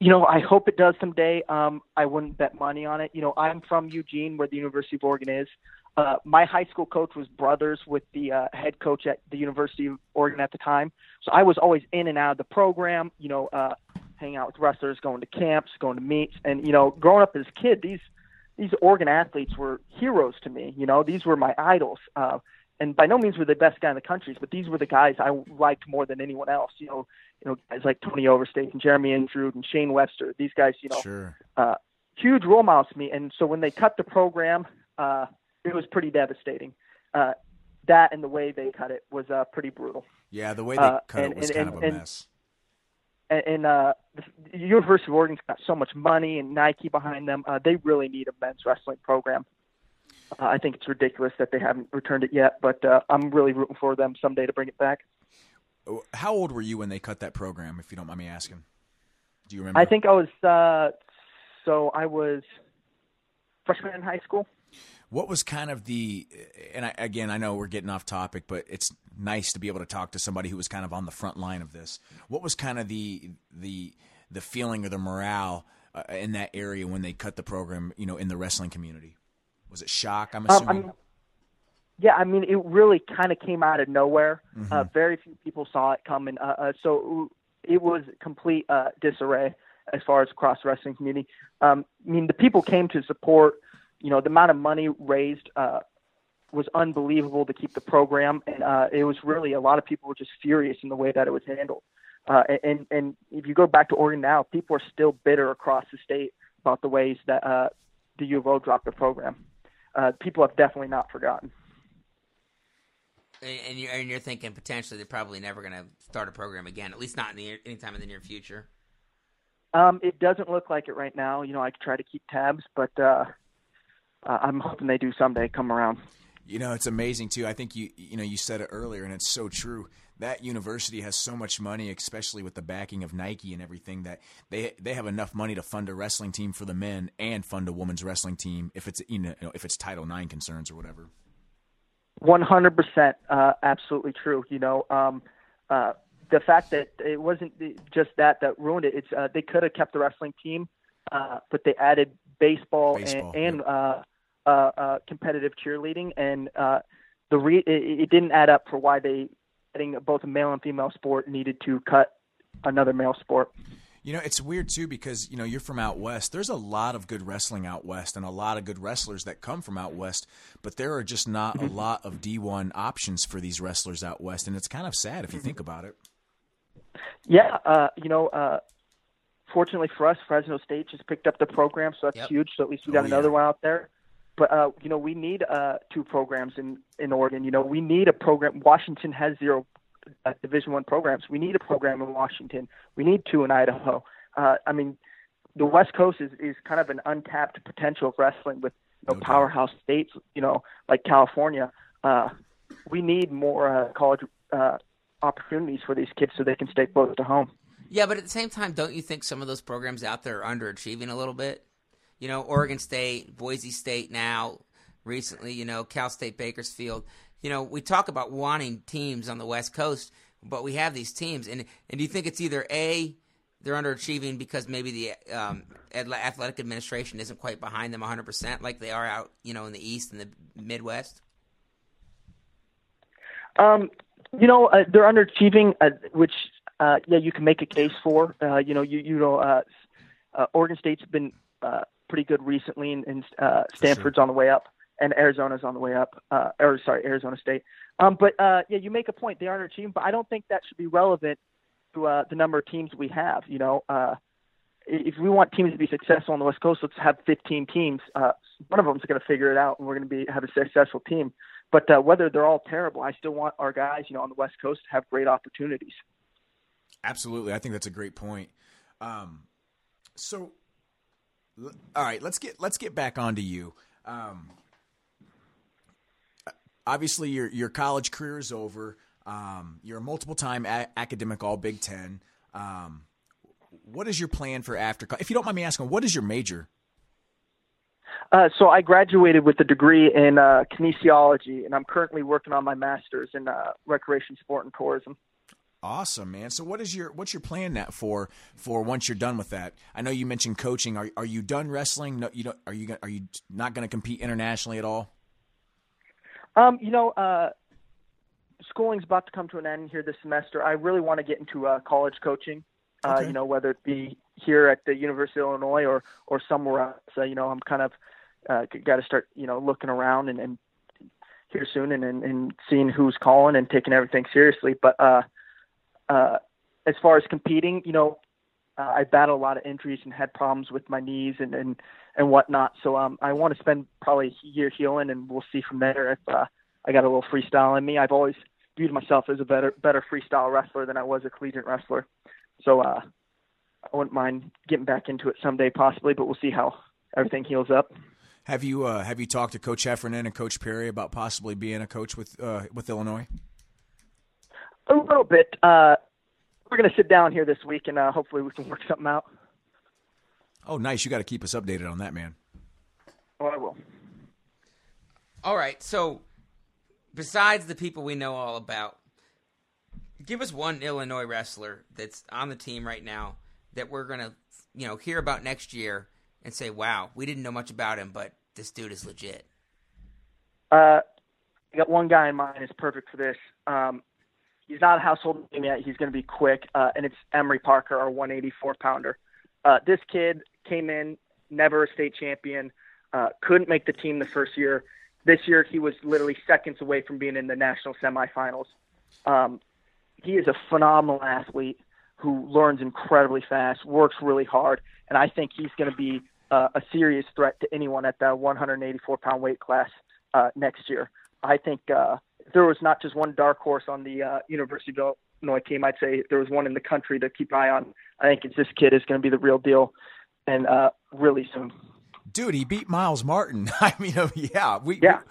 You know, I hope it does someday. I wouldn't bet money on it. You know, I'm from Eugene, where the University of Oregon is. My high school coach was brothers with the head coach at the University of Oregon at the time. So I was always in and out of the program, you know, hanging out with wrestlers, going to camps, going to meets. And, you know, growing up as a kid, these Oregon athletes were heroes to me. You know, these were my idols. And by no means were the best guy in the country, but these were the guys I liked more than anyone else. You know, guys like Tony Overstate and Jeremy Andrew and Shane Webster. These guys, you know, huge role models to me. And so when they cut the program, it was pretty devastating. That and the way they cut it was pretty brutal. Yeah, the way they cut it was kind of a mess. And the University of Oregon's got so much money and Nike behind them. They really need a men's wrestling program. I think it's ridiculous that they haven't returned it yet, but I'm really rooting for them someday to bring it back. How old were you when they cut that program, if you don't mind me asking? Do you remember? I think I was I was freshman in high school. What was kind of the – and I know we're getting off topic, but it's nice to be able to talk to somebody who was kind of on the front line of this. What was kind of the feeling or the morale in that area when they cut the program, you know, in the wrestling community? Was it shock, I'm assuming? It really kind of came out of nowhere. Mm-hmm. Very few people saw it coming. So it was complete disarray as far as cross-wrestling community. I mean, the people came to support. You know, the amount of money raised was unbelievable to keep the program. And it was really, a lot of people were just furious in the way that it was handled. And if you go back to Oregon now, people are still bitter across the state about the ways that the U of O dropped the program. People have definitely not forgotten. And you're thinking potentially they're probably never going to start a program again, at least not in anytime in the near future. It doesn't look like it right now. You know, I try to keep tabs, but I'm hoping they do someday come around. You know, it's amazing too. I think you know, you said it earlier and it's so true. That university has so much money, especially with the backing of Nike and everything, that they have enough money to fund a wrestling team for the men and fund a women's wrestling team if it's, you know, if it's Title IX concerns or whatever. 100%, absolutely true. You know, the fact that it wasn't just that ruined it. It's they could have kept the wrestling team, but they added baseball and competitive cheerleading, and it didn't add up for why they, adding both a male and female sport, needed to cut another male sport. You know, it's weird too, because, you know, you're from out west. There's a lot of good wrestling out west and a lot of good wrestlers that come from out west, but there are just not a lot of D1 options for these wrestlers out west, and it's kind of sad if you think about it. Yeah, you know, fortunately for us, Fresno State just picked up the program, so that's huge. So at least we got another one out there. But, you know, we need two programs in Oregon. You know, we need a program. Washington has 0 Division I programs. We need a program in Washington. We need 2 in Idaho. I mean, the West Coast is kind of an untapped potential of wrestling with, you know, powerhouse states, you know, like California. We need more college opportunities for these kids so they can stay close to home. Yeah, but at the same time, don't you think some of those programs out there are underachieving a little bit? You know, Oregon State, Boise State now, recently, you know, Cal State Bakersfield. You know, we talk about wanting teams on the West Coast, but we have these teams. And do you think it's either A, they're underachieving because maybe the athletic administration isn't quite behind them 100% like they are out, you know, in the East and the Midwest? They're underachieving, which you can make a case for. Oregon State's been pretty good recently, and Stanford's on the way up, and Arizona's on the way up. Arizona State. You make a point. They aren't underachieving, but I don't think that should be relevant to the number of teams we have. You know, if we want teams to be successful on the West Coast, let's have 15 teams. One of them's going to figure it out, and we're going to have a successful team. But whether they're all terrible, I still want our guys, on the West Coast to have great opportunities. Absolutely. I think that's a great point. So, all right, let's get back onto you. Obviously, your college career is over. You're a multiple-time academic All-Big Ten. What is your plan for after college? If you don't mind me asking, what is your major? So I graduated with a degree in kinesiology, and I'm currently working on my master's in recreation, sport, and tourism. Awesome, man. So what's your plan now for once you're done with that? I know you mentioned coaching. Are you done wrestling? No, you don't. Are you not going to compete internationally at all? Schooling's about to come to an end here this semester. I really want to get into college coaching. Okay. Whether it be here at the University of Illinois or somewhere else. I'm kind of got to start, looking around and here soon and seeing who's calling and taking everything seriously. But as far as competing, I battled a lot of injuries and had problems with my knees and whatnot. So I want to spend probably a year healing, and we'll see from there if I got a little freestyle in me. I've always viewed myself as a better freestyle wrestler than I was a collegiate wrestler. So I wouldn't mind getting back into it someday, possibly, but we'll see how everything heals up. Have you talked to Coach Heffernan and Coach Perry about possibly being a coach with Illinois? A little bit. We're going to sit down here this week, and hopefully we can work something out. Oh, nice! You got to keep us updated on that, man. Oh, I will. All right. So, besides the people we know all about, give us one Illinois wrestler that's on the team right now that we're going to, hear about next year and say, wow, we didn't know much about him, but this dude is legit. I got one guy in mind that's perfect for this. He's not a household name yet. He's going to be quick, and it's Emery Parker, our 184-pounder. This kid came in, never a state champion, couldn't make the team the first year. This year he was literally seconds away from being in the national semifinals. He is a phenomenal athlete who learns incredibly fast, works really hard, and I think he's going to be a serious threat to anyone at that 184-pound weight class next year. I think if there was not just one dark horse on the University of Illinois team, I'd say there was one in the country to keep an eye on. I think it's this kid is going to be the real deal, and really soon. Dude, he beat Miles Martin. I mean,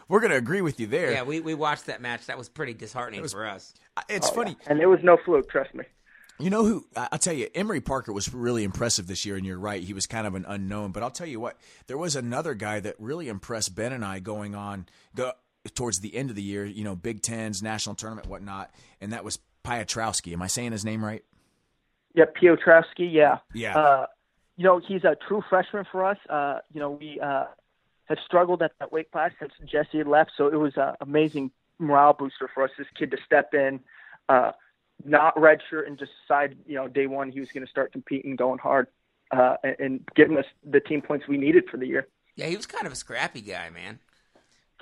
we're going to agree with you there. Yeah, we watched that match. That was pretty disheartening for us. It's funny. Yeah. And it was no fluke, trust me. You know who, I'll tell you, Emery Parker was really impressive this year, and you're right. He was kind of an unknown. But I'll tell you what, there was another guy that really impressed Ben and I going on towards the end of the year, Big Ten's, national tournament, whatnot, and that was Piotrowski. Am I saying his name right? Yeah, Piotrowski, yeah. Yeah. He's a true freshman for us. We have struggled at that weight class since Jesse had left, so it was an amazing morale booster for us, this kid to step in, not redshirt, and just decide, day one he was going to start competing, going hard, and giving us the team points we needed for the year. Yeah, he was kind of a scrappy guy, man.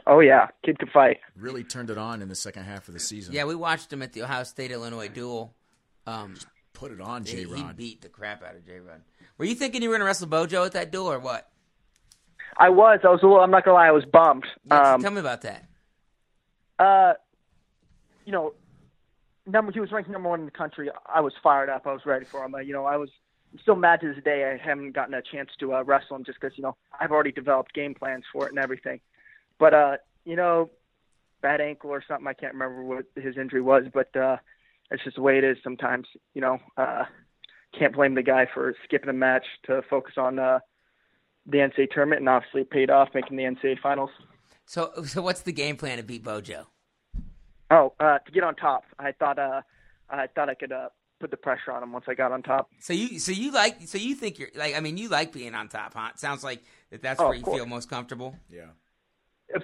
Oh, yeah. Kid could fight. Really turned it on in the second half of the season. Yeah, we watched him at the Ohio State-Illinois duel. Just put it on, J-Rod. He beat the crap out of J-Rod. Were you thinking you were going to wrestle Bojo at that duel or what? I was a little, I'm not going to lie, I was bummed. Yeah, tell me about that. He was ranked number one in the country. I was fired up. I was ready for him. I'm still mad to this day I haven't gotten a chance to wrestle him just because, I've already developed game plans for it and everything. But, bad ankle or something. I can't remember what his injury was, but it's just the way it is sometimes, can't blame the guy for skipping a match to focus on the NCAA tournament, and obviously it paid off making the NCAA finals. So what's the game plan to beat Bojo? Oh, to get on top. I thought I could put the pressure on them once I got on top. You like being on top, huh? It sounds like that's where you feel most comfortable. Yeah.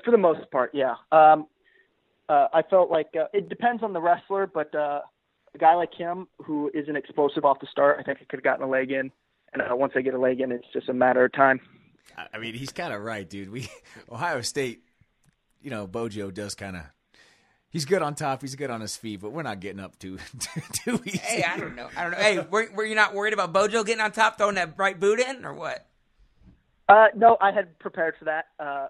For the most part. Yeah. I felt like it depends on the wrestler, but a guy like him who isn't explosive off the start, I think I could have gotten a leg in. And once I get a leg in, it's just a matter of time. I mean, he's kind of right, dude. Ohio State, Bojo does kind of, he's good on top, he's good on his feet, but we're not getting up too easy. Hey, I don't know. Hey, were you not worried about Bojo getting on top, throwing that right boot in, or what? No, I had prepared for that. I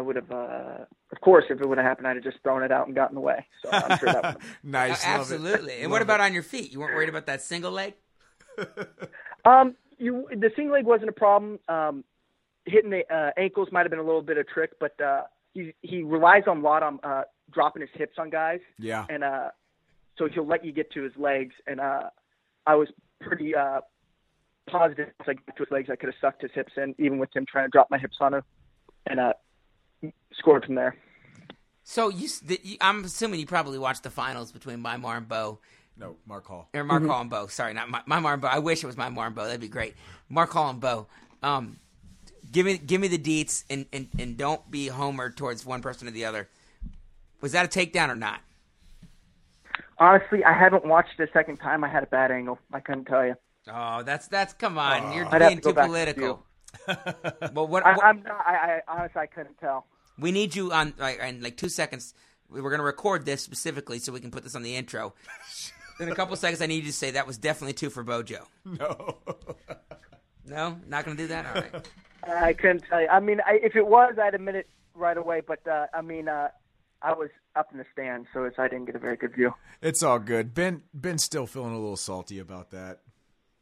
would have, of course, if it would have happened, I'd have just thrown it out and gotten away. So I'm sure that would have... Nice. Absolutely. And what about on your feet? You weren't worried about that single leg? The single leg wasn't a problem. Hitting the ankles might have been a little bit of trick, but he relies on a lot on dropping his hips on guys. Yeah. And so he'll let you get to his legs. And I was pretty positive once I got to his legs, I could have sucked his hips in, even with him trying to drop my hips on him, and scored from there. So I'm assuming you probably watched the finals between Mymar and Bo. No, Mark Hall. Or Mark Hall and Bo. Sorry, not Mymar and Bo. I wish it was Mymar and Bo. That'd be great. Mark Hall and Bo. Give me the deets and don't be homer towards one person or the other. Was that a takedown or not? Honestly, I haven't watched it a second time. I had a bad angle. I couldn't tell you. Oh, that's come on. You're being too political. Well, honestly, I couldn't tell. We need you on in like 2 seconds. We're going to record this specifically so we can put this on the intro. In a couple seconds, I need you to say that was definitely two for Bojo. No. No? Not going to do that? All right. I couldn't tell you. I mean, if it was, I'd admit it right away. But, I was up in the stands, so I didn't get a very good view. It's all good. Ben's still feeling a little salty about that.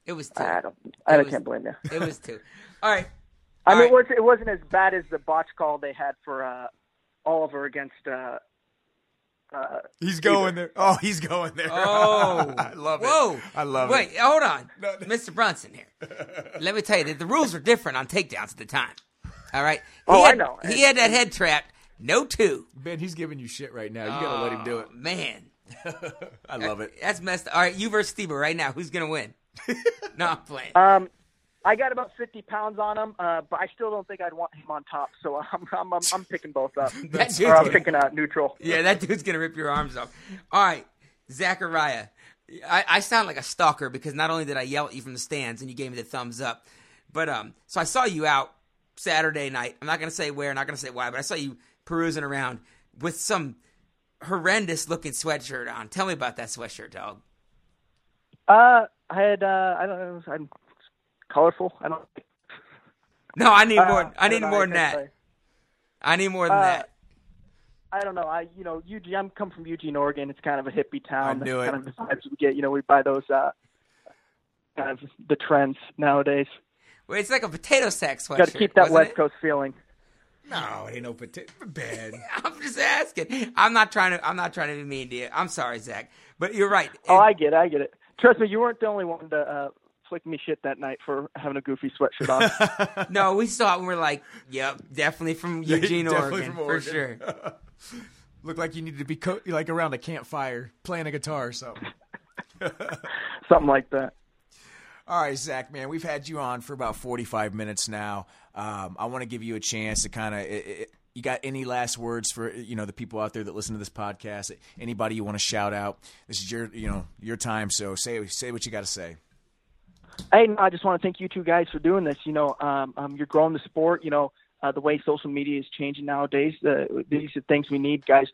It was two. I can't blame you. It was two. All right. It wasn't as bad as the botch call they had for Oliver against he's going either. There. Oh, he's going there. Oh. I love it. I love it. Wait, hold on. No. Mr. Brunson here. Let me tell you, that the rules were different on takedowns at the time. All right? I know. He had that head trapped. No two. Ben, he's giving you shit right now. You got to let him do it. Man. I love it. That's messed up. All right, you versus Stieber right now. Who's going to win? No, I'm playing. I got about 50 pounds on him, but I still don't think I'd want him on top. So I'm picking both up. I'm picking neutral. Yeah, that dude's gonna rip your arms off. All right, Zachariah, I sound like a stalker because not only did I yell at you from the stands and you gave me the thumbs up, but so I saw you out Saturday night. I'm not gonna say where, not gonna say why, but I saw you perusing around with some horrendous looking sweatshirt on. Tell me about that sweatshirt, dog. I had I don't know. I'm colorful. I don't. No, I need more. I need more than that. I need more than that. I don't know. Eugene. I'm come from Eugene, Oregon. It's kind of a hippie town. I knew it. Kind of the vibes we get. We buy those kind of the trends nowadays. Well, it's like a potato sack sweatshirt. Got to keep that West Coast feeling. No, it ain't no potato. Bad. I'm just asking. I'm not trying to be mean to you. I'm sorry, Zach, but you're right. I get it. Trust me, you weren't the only one to flick me shit that night for having a goofy sweatshirt on. No, we saw it and we're like, yep, definitely from Eugene, Oregon, for sure. Looked like you needed to be around a campfire, playing a guitar or something. Something like that. All right, Zach, man, we've had you on for about 45 minutes now. I want to give you a chance to kind of – you got any last words for the people out there that listen to this podcast? Anybody you want to shout out? This is your your time, so say what you got to say. Hey, I just want to thank you two guys for doing this. You're growing the sport. The way social media is changing nowadays, these are things we need, guys.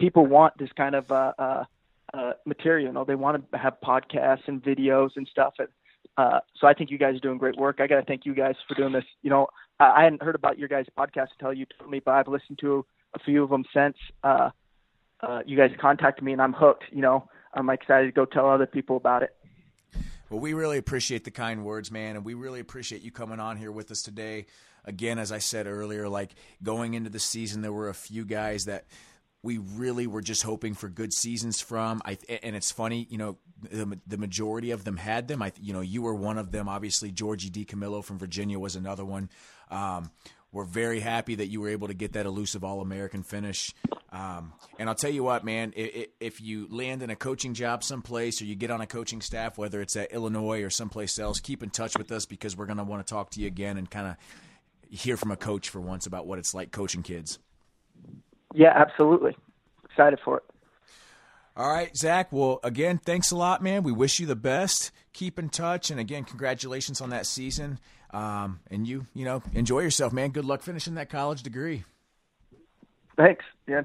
People want this kind of material. They want to have podcasts and videos and stuff. So I think you guys are doing great work. I got to thank you guys for doing this. I hadn't heard about your guys' podcast until you told me, but I've listened to a few of them since you guys contacted me, and I'm hooked. I'm excited to go tell other people about it. Well, we really appreciate the kind words, man, and we really appreciate you coming on here with us today. Again, as I said earlier, going into the season, there were a few guys that we really were just hoping for good seasons from. And it's funny, the majority of them had them. You were one of them. Obviously, Georgie DiCamillo from Virginia was another one. We're very happy that you were able to get that elusive All-American finish. And I'll tell you what, man, if you land in a coaching job someplace or you get on a coaching staff, whether it's at Illinois or someplace else, keep in touch with us because we're going to want to talk to you again and kind of hear from a coach for once about what it's like coaching kids. Yeah, absolutely. Excited for it. All right, Zac. Well, again, thanks a lot, man. We wish you the best. Keep in touch. And, again, congratulations on that season. And you enjoy yourself, man. Good luck finishing that college degree. Thanks, Dan.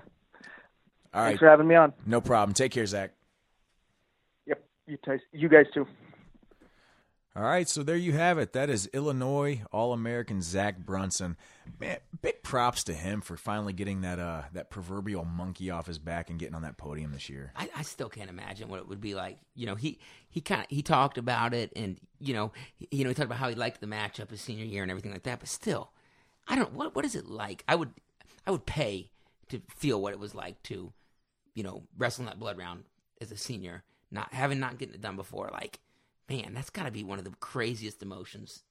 All right. Thanks for having me on. No problem. Take care, Zac. Yep. You guys too. All right, so there you have it. That is Illinois All-American Zac Brunson. Man, big props to him for finally getting that proverbial monkey off his back and getting on that podium this year. I still can't imagine what it would be like. You know, he talked about it, and he talked about how he liked the matchup his senior year and everything like that. But still, I don't. What is it like? I would pay to feel what it was like to, wrestling that blood round as a senior, not getting it done before, like. Man, that's got to be one of the craziest emotions,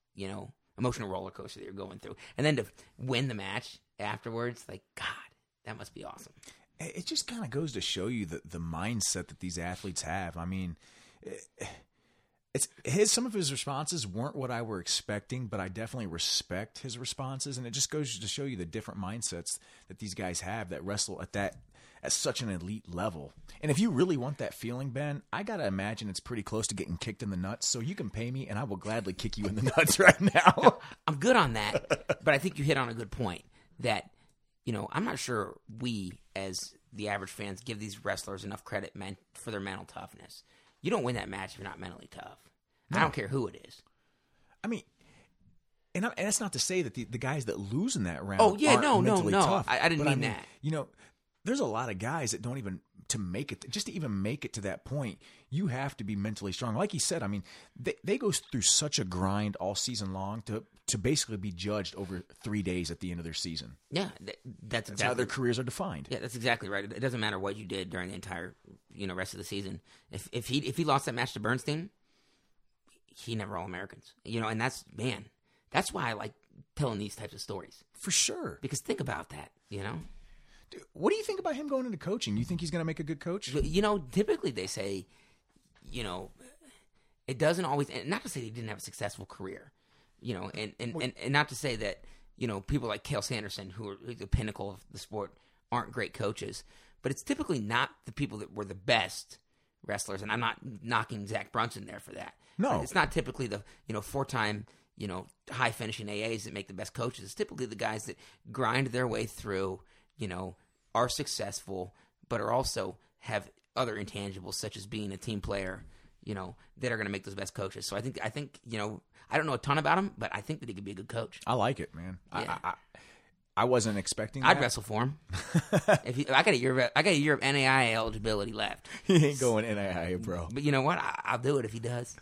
emotional roller coaster that you're going through. And then to win the match afterwards, like, God, that must be awesome. It just kind of goes to show you the mindset that these athletes have. I mean, some of his responses weren't what I were expecting, but I definitely respect his responses. And it just goes to show you the different mindsets that these guys have that wrestle at such an elite level. And if you really want that feeling, Ben, I got to imagine it's pretty close to getting kicked in the nuts. So you can pay me and I will gladly kick you in the nuts right now. No, I'm good on that. But I think you hit on a good point that, I'm not sure we as the average fans give these wrestlers enough credit for their mental toughness. You don't win that match if you're not mentally tough. No. I don't care who it is. I mean, and that's not to say that the guys that lose in that round aren't mentally tough. I didn't mean that. There's a lot of guys that don't even to even make it to that point. You have to be mentally strong. Like he said, I mean, they go through such a grind all season long to basically be judged over 3 days at the end of their season. Yeah, that's how their careers are defined. Yeah, that's exactly right. It doesn't matter what you did during the entire rest of the season. If he lost that match to Bernstein, he never All-Americans. And that's why I like telling these types of stories for sure. Because think about that, What do you think about him going into coaching? You think he's going to make a good coach? Typically they say, it doesn't always – not to say he didn't have a successful career, and not to say that, people like Cale Sanderson, who are the pinnacle of the sport, aren't great coaches. But it's typically not the people that were the best wrestlers, and I'm not knocking Zac Brunson there for that. No. It's not typically the, four-time – high-finishing AAs that make the best coaches. It's typically the guys that grind their way through – are successful, but are also have other intangibles such as being a team player, that are going to make those best coaches. So I think, I don't know a ton about him, but I think that he could be a good coach. I like it, man. Yeah. I wasn't expecting that. I'd wrestle for him. I got a year of NAIA eligibility left. He ain't going NAIA, bro. But you know what? I'll do it if he does.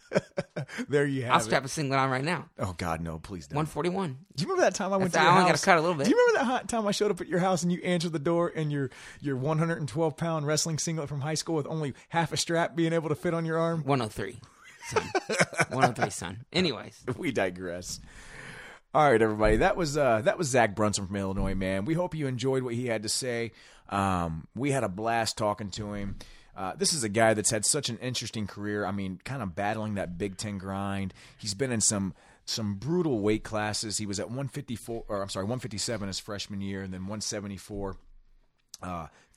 There you have it. I'll strap a singlet on right now. Oh, God, no. Please don't. 141. Do you remember that time I went to your house? I only got to cut a little bit. Do you remember that hot time I showed up at your house and you answered the door and your 112-pound wrestling singlet from high school with only half a strap being able to fit on your arm? 103, son. 103, son. Anyways. We digress. All right, everybody. That was Zac Brunson from Illinois, man. We hope you enjoyed what he had to say. We had a blast talking to him. This is a guy that's had such an interesting career. I mean, kind of battling that Big Ten grind. He's been in some brutal weight classes. He was at 157 his freshman year, and then 174.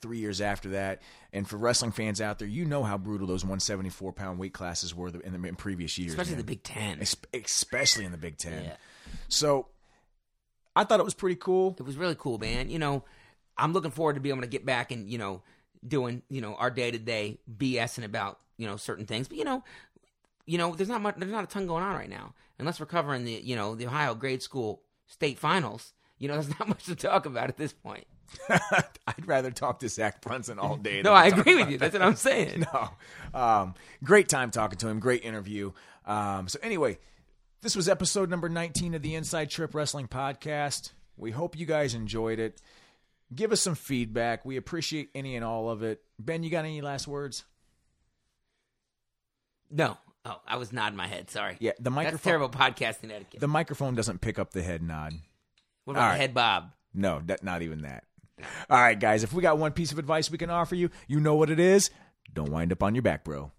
3 years after that. And for wrestling fans out there, how brutal those 174-pound weight classes were in previous years. Especially in the Big Ten. Especially in the Big Ten. Yeah. So I thought it was pretty cool. It was really cool, man. I'm looking forward to being able to get back and, doing, our day-to-day BSing about, certain things. But, there's not a ton going on right now. Unless we're covering the, the Ohio grade school state finals, there's not much to talk about at this point. I'd rather talk to Zac Brunson all day. No, I agree with you. That's what I'm saying. No, great time talking to him. Great interview. So anyway, this was episode number 19 of the Inside Trip Wrestling Podcast. We hope you guys enjoyed it. Give us some feedback. We appreciate any and all of it. Ben, you got any last words? No. Oh, I was nodding my head. Sorry. Yeah, the microphone. That's terrible podcasting etiquette. The microphone doesn't pick up the head nod. What about the head bob? No, not even that. All right, guys, if we got one piece of advice we can offer you, you know what it is. Don't wind up on your back, bro.